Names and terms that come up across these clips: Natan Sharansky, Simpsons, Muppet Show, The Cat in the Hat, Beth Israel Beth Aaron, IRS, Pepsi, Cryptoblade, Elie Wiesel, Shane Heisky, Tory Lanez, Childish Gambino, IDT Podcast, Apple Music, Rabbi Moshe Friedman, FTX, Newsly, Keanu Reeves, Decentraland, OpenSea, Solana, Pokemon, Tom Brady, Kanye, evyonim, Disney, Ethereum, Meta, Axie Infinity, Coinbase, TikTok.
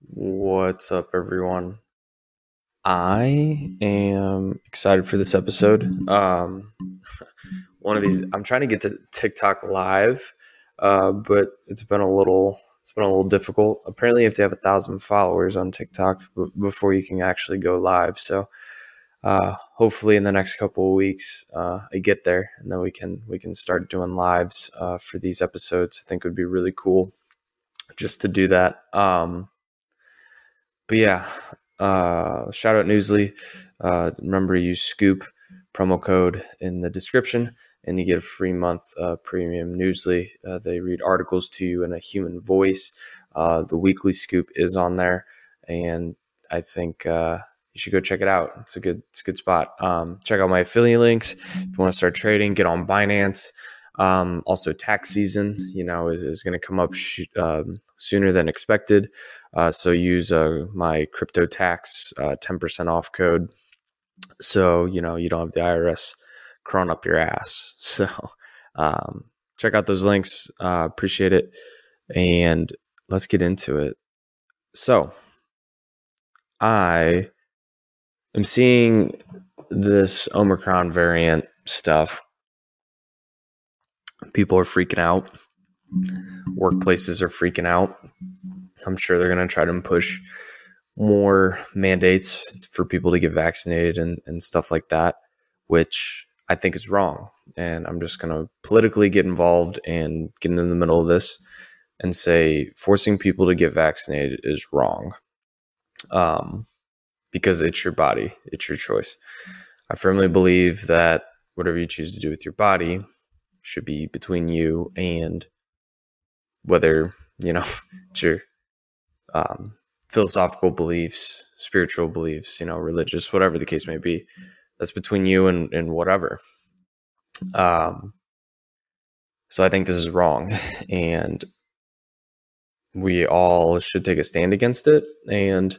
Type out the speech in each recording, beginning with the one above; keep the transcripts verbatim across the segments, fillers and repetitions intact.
What's up, everyone? I am excited for this episode. Um, one of these, I'm trying to get to TikTok live, uh, but it's been a little, it's been a little difficult. Apparently, you have to have a thousand followers on TikTok b- before you can actually go live. So, uh, hopefully, in the next couple of weeks, uh, I get there, and then we can we can start doing lives uh, for these episodes. I think it would be really cool just to do that. Um, But yeah, uh, shout out Newsly. Uh, remember, use SCOOP promo code in the description, and you get a free month uh, premium Newsly. Uh, they read articles to you in a human voice. Uh, the weekly SCOOP is on there, and I think uh, you should go check it out. It's a good, it's a good spot. Um, check out my affiliate links if you want to start trading. Get on Binance. Um, also, tax season, you know, is, is going to come up sh- um, sooner than expected. Uh, so use uh, my crypto tax uh, ten percent off code. So, you know, you don't have the I R S crawling up your ass. So um, check out those links. Uh, appreciate it. And let's get into it. So I am seeing this Omicron variant stuff. People are freaking out. Workplaces are freaking out. I'm sure they're going to try to push more mandates for people to get vaccinated and, and stuff like that, which I think is wrong. And I'm just going to politically get involved and get in the middle of this and say forcing people to get vaccinated is wrong, um, because it's your body. It's your choice. I firmly believe that whatever you choose to do with your body should be between you and whether, you know, it's your um, philosophical beliefs, spiritual beliefs, you know, religious, whatever the case may be. That's between you and, and whatever. Um, so I think this is wrong, and we all should take a stand against it. And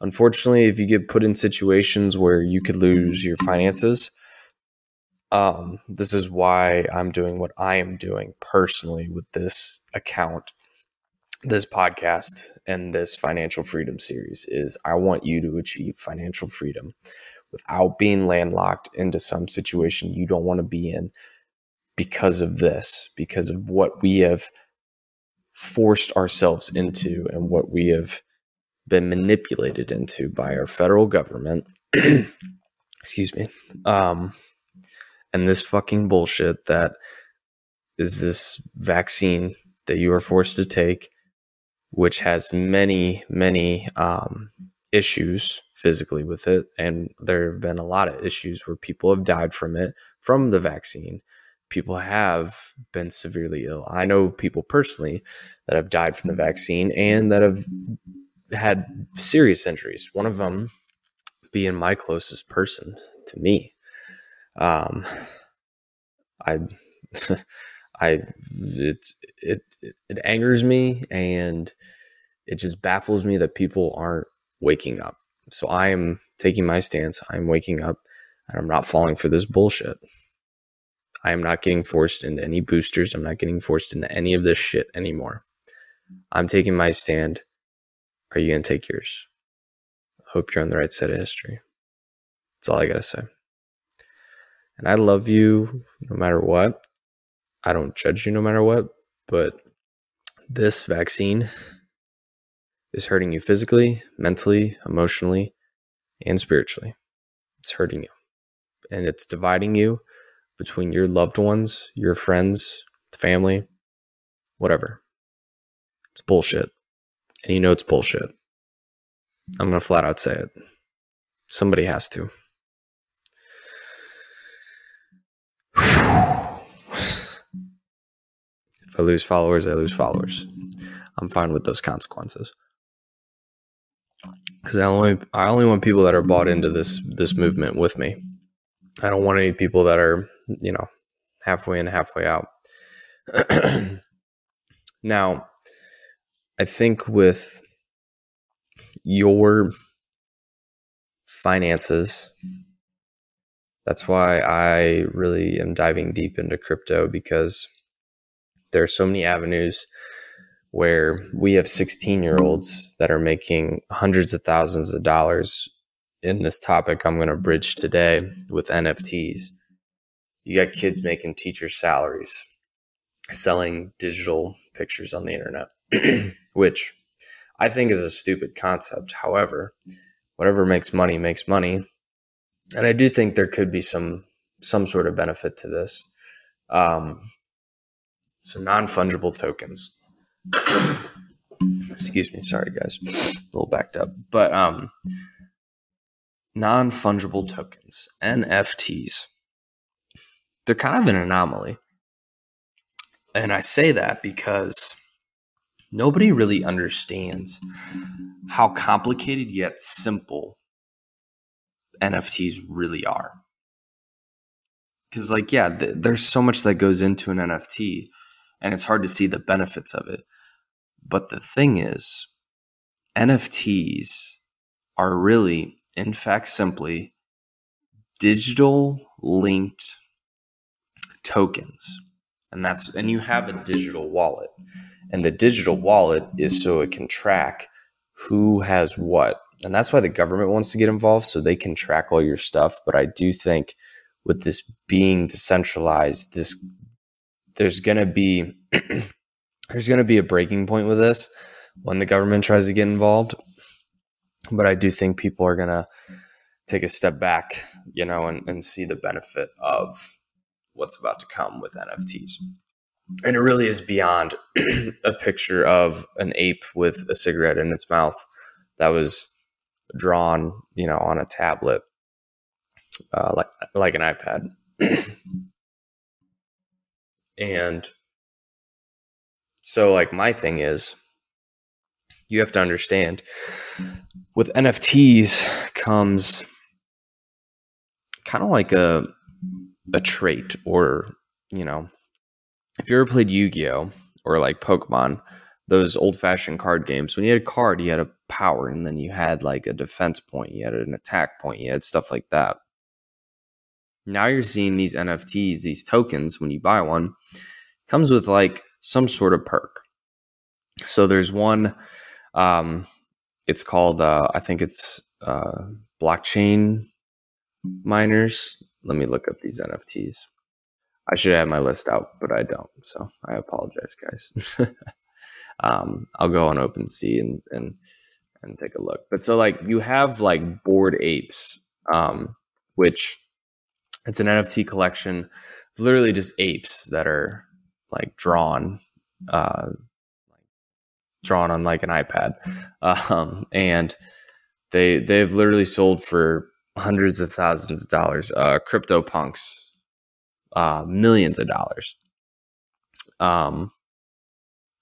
unfortunately, if you get put in situations where you could lose your finances, Um, this is why I'm doing what I am doing personally with this account, this podcast, and this financial freedom series. Is I want you to achieve financial freedom without being landlocked into some situation you don't want to be in because of this, because of what we have forced ourselves into and what we have been manipulated into by our federal government. Excuse me. Um, And this fucking bullshit that is this vaccine that you are forced to take, which has many, many um, issues physically with it. And there have been a lot of issues where people have died from it, from the vaccine. People have been severely ill. I know people personally that have died from the vaccine and that have had serious injuries. One of them being my closest person to me. Um, I, I, it's, it, it angers me, and it just baffles me that people aren't waking up. So I am taking my stance. I'm waking up, and I'm not falling for this bullshit. I am not getting forced into any boosters. I'm not getting forced into any of this shit anymore. I'm taking my stand. Are you going to take yours? I hope you're on the right side of history. That's all I got to say. And I love you no matter what. I don't judge you no matter what, but this vaccine is hurting you physically, mentally, emotionally, and spiritually. It's hurting you. And it's dividing you between your loved ones, your friends, family, whatever. It's bullshit. And you know it's bullshit. I'm going to flat out say it. Somebody has to. If I lose followers, I lose followers. I'm fine with those consequences. Because I only I only want people that are bought into this this movement with me. I don't want any people that are, you know, halfway in, halfway out. Now, I think with your finances, that's why I really am diving deep into crypto, because there are so many avenues where we have sixteen year olds that are making hundreds of thousands of dollars in this topic I'm going to bridge today with N F Ts. You got kids making teacher salaries, selling digital pictures on the internet, which I think is a stupid concept. However, whatever makes money makes money. And I do think there could be some, some sort of benefit to this. Um, so non-fungible tokens. Excuse me, sorry guys, a little backed up. But um, non-fungible tokens, N F Ts, they're kind of an anomaly. And I say that because nobody really understands how complicated yet simple N F Ts really are. Because like, yeah, th- there's so much that goes into an N F T and it's hard to see the benefits of it. But the thing is, N F Ts are really, in fact, simply digital linked tokens. And that's, and you have a digital wallet, and the digital wallet is so it can track who has what. And that's why the government wants to get involved, so they can track all your stuff. But I do think with this being decentralized, this there's going to be there's going to be a breaking point with this when the government tries to get involved. But I do think people are going to take a step back, you know, and, and see the benefit of what's about to come with N F Ts. And it really is beyond a picture of an ape with a cigarette in its mouth that was drawn, you know, on a tablet, uh, like like an iPad. And so, like, my thing is, you have to understand, with N F Ts comes kind of like a a trait, or, you know, if you ever played Yu-Gi-Oh! Or like Pokemon, those old-fashioned card games, when you had a card, you had a power, and then you had like a defense point, you had an attack point, you had stuff like that. Now you're seeing these N F Ts, these tokens, when you buy one, comes with like some sort of perk. So there's one, um, it's called, uh, I think it's uh, blockchain miners. Let me look up these N F Ts. I should have my list out, but I don't. So I apologize, guys. um, I'll go on OpenSea and, and and take a look. But so like you have like Bored Apes, um, which it's an N F T collection of literally just apes that are like drawn, uh, drawn on like an iPad. Um, and they they've literally sold for hundreds of thousands of dollars. Uh, CryptoPunks, uh, millions of dollars. Um,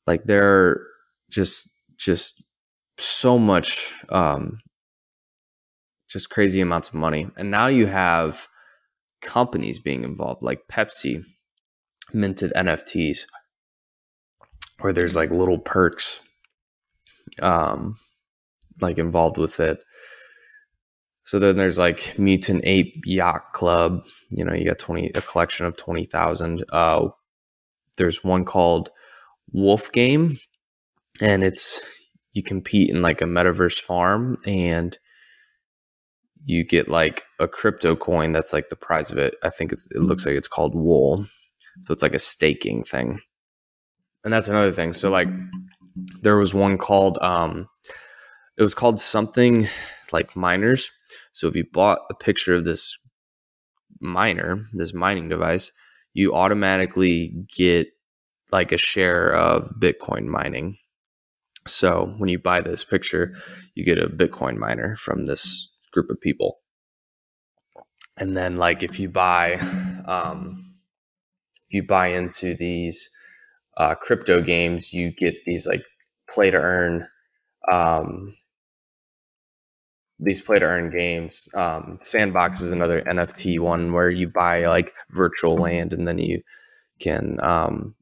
like they're just just so much, um, just crazy amounts of money. And now you have companies being involved, like Pepsi minted N F Ts, where there's like little perks, um, like involved with it. So then there's like Mutant Ape Yacht Club. You know, you got twenty a collection of twenty thousand. Uh, there's one called Wolf Game, and it's you compete in like a metaverse farm, and you get like a crypto coin that's like the prize of it. I think it's it looks like it's called wool. So it's like a staking thing, and that's another thing. So like there was one called um, it was called something like miners. So if you bought a picture of this miner, this mining device, you automatically get like a share of Bitcoin mining. So when you buy this picture, you get a Bitcoin miner from this group of people. And then like if you buy, um, if you buy into these uh, crypto games, you get these like play to earn, um, these play-to-earn games. Um, Sandbox is another N F T one where you buy like virtual land and then you can um,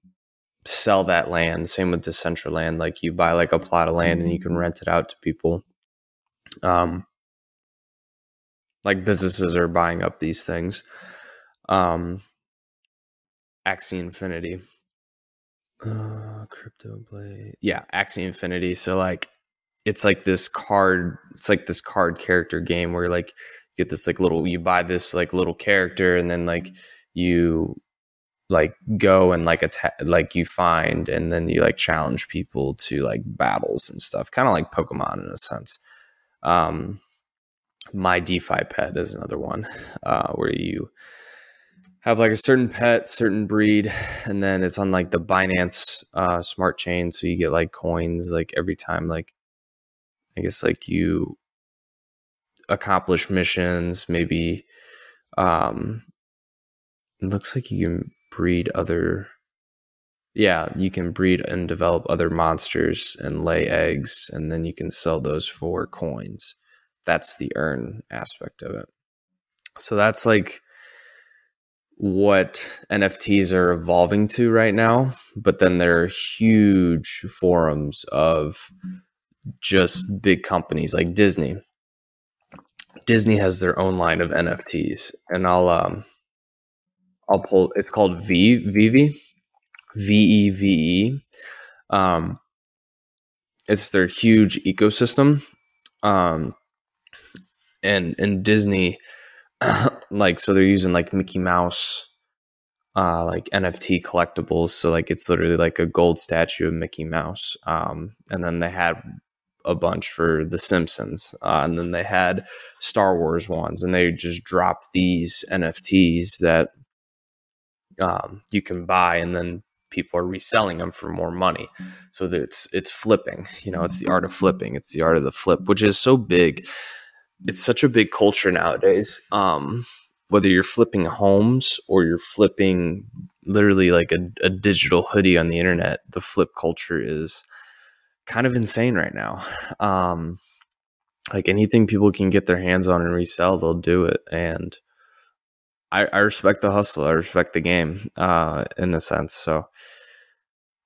sell that land. Same with Decentraland. Like you buy like a plot of land and you can rent it out to people. Um, like businesses are buying up these things. Um, Axie Infinity. Uh, Cryptoblade. Yeah, Axie Infinity. So like, it's like this card. It's like this card character game where like you get this like little. You buy this like little character, and then like you like go and like attack. Like you find, and then you like challenge people to like battles and stuff. Kind of like Pokemon in a sense. Um, My DeFi Pet is another one uh, where you have like a certain pet, certain breed, and then it's on like the Binance uh, smart chain. So you get like coins like every time, like I guess like you accomplish missions. Maybe um, it looks like you can breed other. Yeah, you can breed and develop other monsters and lay eggs, and then you can sell those for coins. That's the earn aspect of it. So that's like what N F Ts are evolving to right now. But then there are huge forums of just big companies like Disney. Disney has their own line of N F Ts, and I'll um, I'll pull. It's called V VeVe, V E V E. Um, it's their huge ecosystem. Um. And and Disney, like, so they're using like Mickey Mouse, uh, like N F T collectibles. So like it's literally like a gold statue of Mickey Mouse. Um, and then they had a bunch for the Simpsons, uh, and then they had Star Wars ones, and they just dropped these N F Ts that um, you can buy, and then people are reselling them for more money. So that it's it's flipping. You know, it's the art of flipping. It's the art of the flip, which is so big. It's such a big culture nowadays. Um, whether you're flipping homes or you're flipping literally like a, a digital hoodie on the internet, the flip culture is kind of insane right now. Um, like anything people can get their hands on and resell, they'll do it. And I, I respect the hustle. I respect the game uh, in a sense. So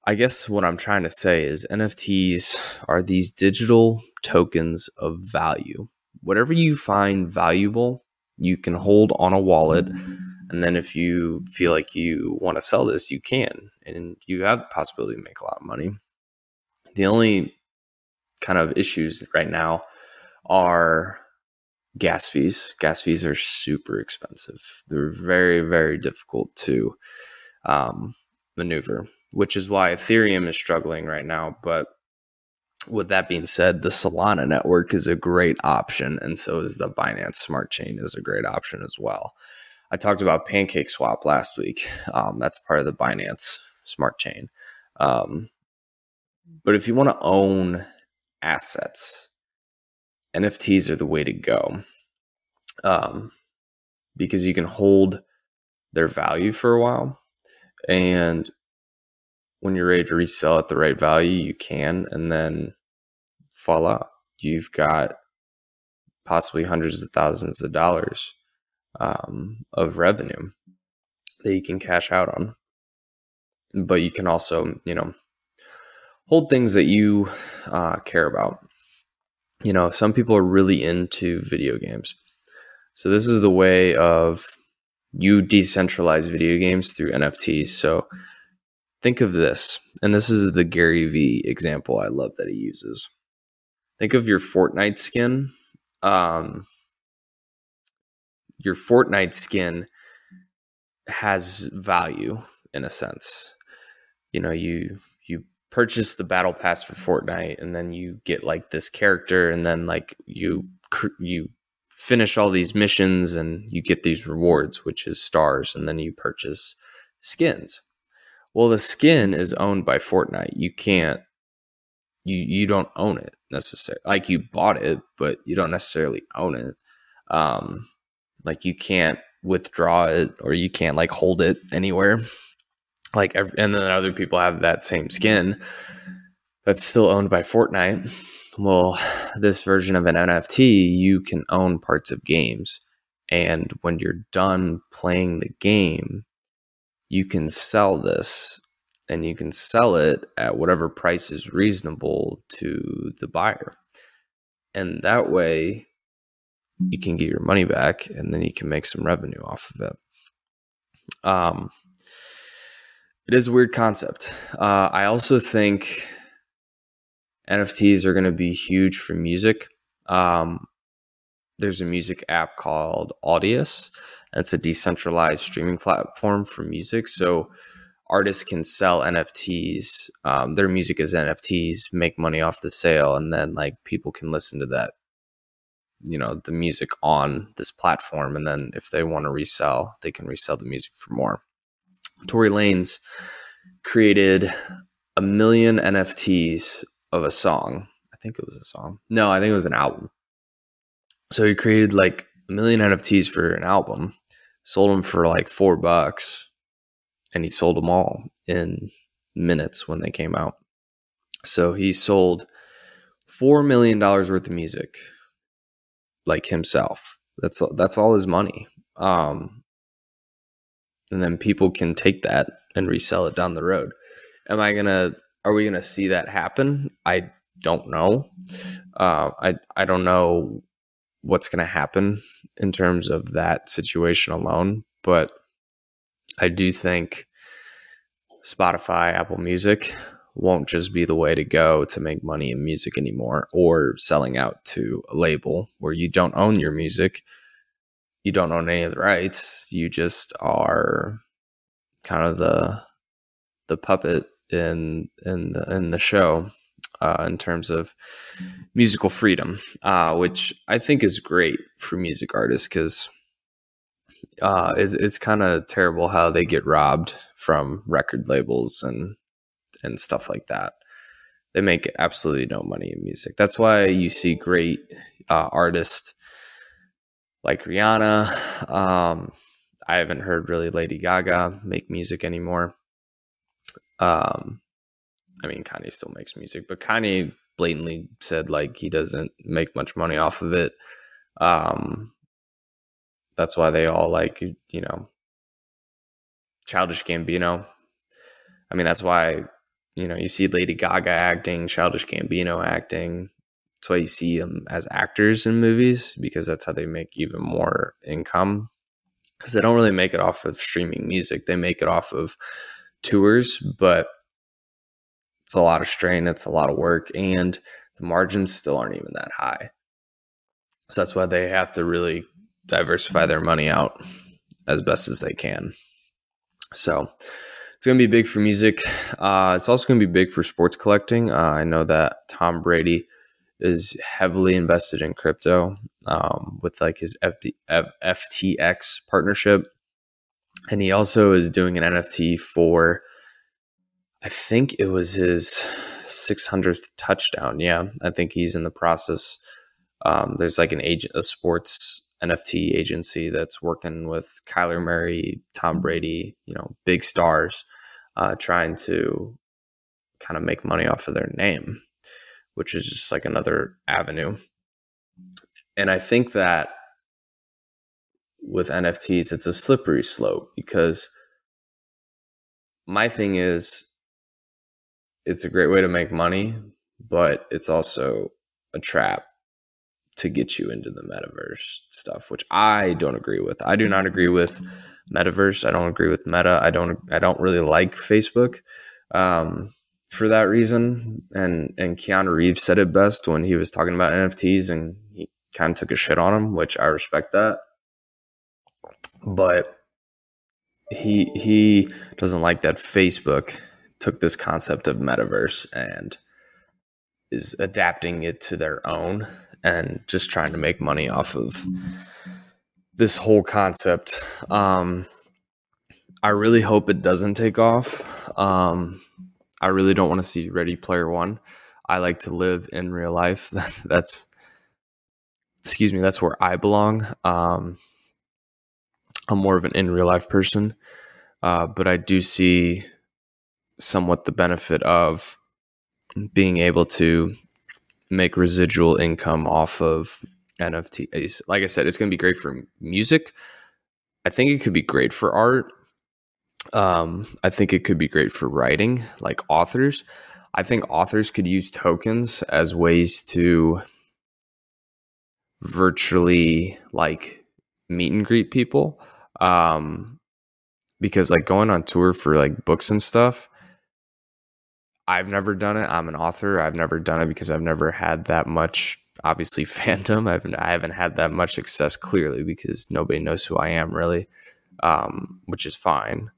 I guess what I'm trying to say is N F Ts are these digital tokens of value. Whatever you find valuable, you can hold on a wallet. And then if you feel like you want to sell this, you can. And you have the possibility to make a lot of money. The only kind of issues right now are gas fees. Gas fees are super expensive. They're very, very difficult to um, maneuver, which is why Ethereum is struggling right now. But with that being said, the Solana network is a great option, and so is the Binance Smart Chain is a great option as well. I talked about PancakeSwap last week. Um, that's part of the Binance Smart Chain. Um, but if you want to own assets, N F Ts are the way to go um, because you can hold their value for a while, and when you're ready to resell at the right value, you can, and then voila, you've got possibly hundreds of thousands of dollars um, of revenue that you can cash out on. But you can also, you know, hold things that you uh, care about. You know, some people are really into video games. So this is the way of you decentralize video games through N F Ts. So think of this, and this is the Gary V example I love that he uses. Think of your Fortnite skin. Um, your Fortnite skin has value in a sense. You know, you you purchase the battle pass for Fortnite, and then you get like this character, and then like you you finish all these missions, and you get these rewards, which is stars, and then you purchase skins. Well, the skin is owned by Fortnite. You can't, you you don't own it necessarily. Like you bought it, but you don't necessarily own it. Um, like you can't withdraw it, or you can't like hold it anywhere. Like, and then other people have that same skin that's still owned by Fortnite. Well, this version of an N F T, you can own parts of games, and when you're done playing the game, you can sell this, and you can sell it at whatever price is reasonable to the buyer. And that way you can get your money back, and then you can make some revenue off of it. Um, It is a weird concept. Uh, I also think N F Ts are going to be huge for music. Um, there's a music app called Audius. It's a decentralized streaming platform for music. So artists can sell N F Ts. Um, their music is N F Ts, make money off the sale. And then like people can listen to that, you know, the music on this platform. And then if they want to resell, they can resell the music for more. Tory Lanez created a million N F Ts of a song. I think it was a song. No, I think it was an album. So he created like a million N F Ts for an album, sold them for like four bucks, and he sold them all in minutes when they came out. So he sold four million dollars worth of music, like himself. That's that's all his money. Um, and then people can take that and resell it down the road. Am I gonna? Are we gonna see that happen? I don't know. Uh, I I don't know what's gonna happen in terms of that situation alone. But I do think Spotify, Apple Music won't just be the way to go to make money in music anymore, or selling out to a label where you don't own your music, you don't own any of the rights, you just are kind of the the puppet in in the in the show uh, in terms of musical freedom, uh, which I think is great for music artists, because uh, it's, it's kind of terrible how they get robbed from record labels and. and stuff like that. They make absolutely no money in music. That's why you see great uh, artists like Rihanna. Um, I haven't heard really Lady Gaga make music anymore. Um, I mean, Kanye still makes music, but Kanye blatantly said like he doesn't make much money off of it. Um, that's why they all like, you know, Childish Gambino. I mean, that's why, you know, you see Lady Gaga acting, Childish Gambino acting. That's why you see them as actors in movies, because that's how they make even more income. Because they don't really make it off of streaming music. They make it off of tours, but it's a lot of strain. It's a lot of work. And the margins still aren't even that high. So that's why they have to really diversify their money out as best as they can. So it's going to be big for music. Uh, it's also going to be big for sports collecting. Uh, I know that Tom Brady is heavily invested in crypto um, with like his F T X partnership. And he also is doing an N F T for, I think it was his six hundredth touchdown. Yeah, I think he's in the process. Um, there's like an agent, a sports N F T agency that's working with Kyler Murray, Tom Brady, you know, big stars, uh, trying to kind of make money off of their name, which is just like another avenue. And I think that with N F Ts, it's a slippery slope, because my thing is it's a great way to make money, but it's also a trap to get you into the metaverse stuff, which I don't agree with. I do not agree with metaverse. I don't agree with meta. I don't, I don't really like Facebook um, for that reason. And, and Keanu Reeves said it best when he was talking about N F Ts, and he kind of took a shit on him, which I respect that. But he, he doesn't like that Facebook took this concept of metaverse and is adapting it to their own, and just trying to make money off of this whole concept. Um, I really hope it doesn't take off. Um, I really don't want to see Ready Player One. I like to live in real life. That's, excuse me, that's where I belong. Um, I'm more of an in real life person, uh, but I do see somewhat the benefit of being able to make residual income off of N F Ts. Like I said, it's going to be great for music. I think it could be great for art. Um, I think it could be great for writing, like authors. I think authors could use tokens as ways to virtually like meet and greet people. Um, because like going on tour for like books and stuff, I've never done it. I'm an author. I've never done it because I've never had that much, obviously, fandom. I've, I haven't had that much success, clearly, because nobody knows who I am, really, um, which is fine.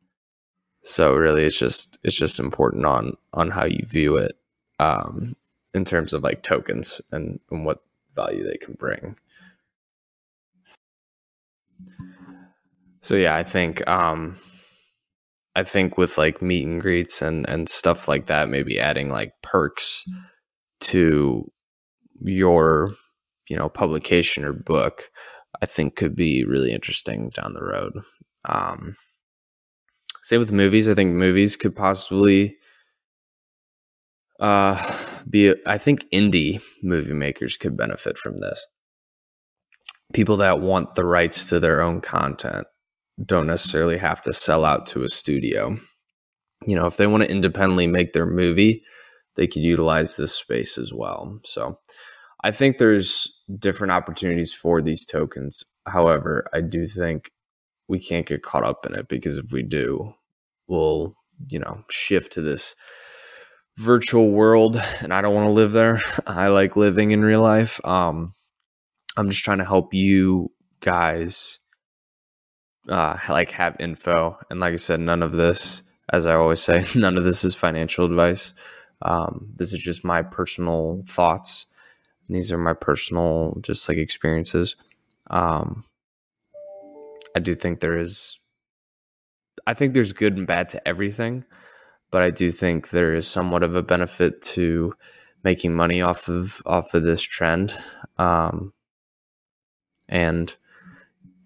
So really, it's just it's just important on on how you view it um, in terms of like tokens and, and what value they can bring. So yeah, I think um, I think with like meet and greets and and stuff like that, maybe adding like perks to your you know publication or book, I think could be really interesting down the road. Um, Same with movies. I think movies could possibly uh, be... A, I think indie movie makers could benefit from this. People that want the rights to their own content don't necessarily have to sell out to a studio. You know, if they want to independently make their movie, they could utilize this space as well. So I think there's different opportunities for these tokens. However, I do think we can't get caught up in it, because if we do, we'll, you know, shift to this virtual world, and I don't want to live there. I like living in real life. Um, I'm just trying to help you guys, uh, like have info. And like I said, none of this, as I always say, none of this is financial advice. Um, this is just my personal thoughts. These are my personal, just like experiences. Um, I do think there is, I think there's good and bad to everything, but I do think there is somewhat of a benefit to making money off of, off of this trend. Um, and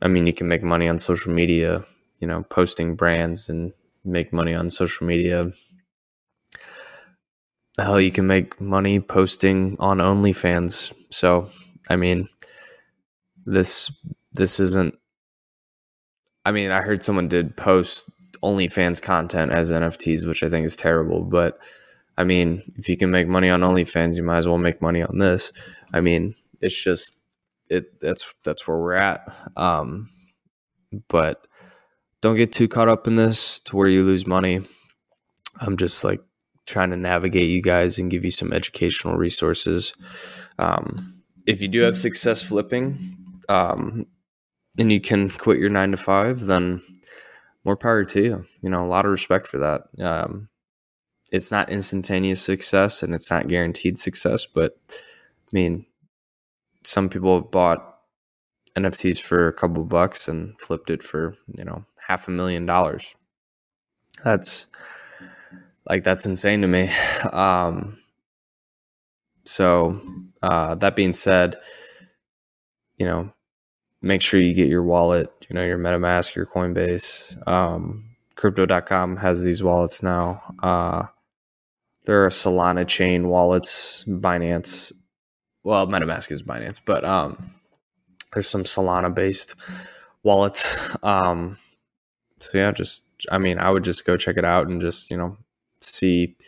I mean, you can make money on social media, you know, posting brands and make money on social media. Hell, you can make money posting on OnlyFans. So, I mean, this, this isn't, I mean, I heard someone did post OnlyFans content as N F Ts, which I think is terrible. But I mean, if you can make money on OnlyFans, you might as well make money on this. I mean, it's just it. That's that's where we're at. Um, but don't get too caught up in this to where you lose money. I'm just like trying to navigate you guys and give you some educational resources. Um, if you do have success flipping, um, and you can quit your nine to five, then more power to you. You know, a lot of respect for that. Um, it's not instantaneous success and it's not guaranteed success, but I mean, some people have bought N F Ts for a couple bucks and flipped it for, you know, half a million dollars. That's like, that's insane to me. Um, so uh, that being said, you know, make sure you get your wallet, you know, your MetaMask, your Coinbase. Um, crypto dot com has these wallets now. Uh, there are Solana chain wallets, Binance. Well, MetaMask is Binance, but um, there's some Solana-based wallets. Um, so, yeah, just, I mean, I would just go check it out and just, you know, see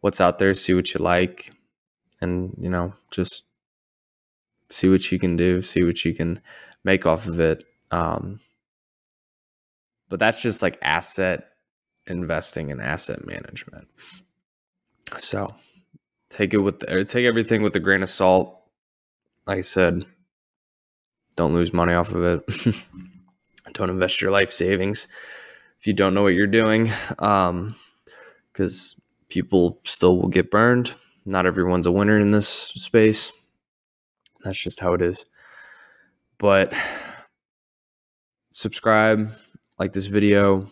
what's out there, see what you like, and, you know, just see what you can do, see what you can make off of it. Um, but that's just like asset investing and asset management. So take it with, the, take everything with a grain of salt. Like I said, don't lose money off of it. Don't invest your life savings if you don't know what you're doing. Um, cause people still will get burned. Not everyone's a winner in this space. That's just how it is. But subscribe, like this video,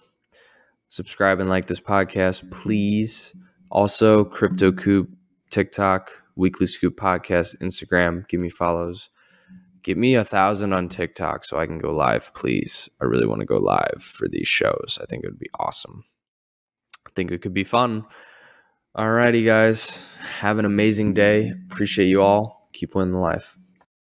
subscribe and like this podcast, please. Also, CryptoCoop, TikTok, Weekly Scoop Podcast, Instagram. Give me follows. Get me a thousand on TikTok so I can go live, please. I really want to go live for these shows. I think it would be awesome. I think it could be fun. All righty, guys. Have an amazing day. Appreciate you all. Keep winning the life.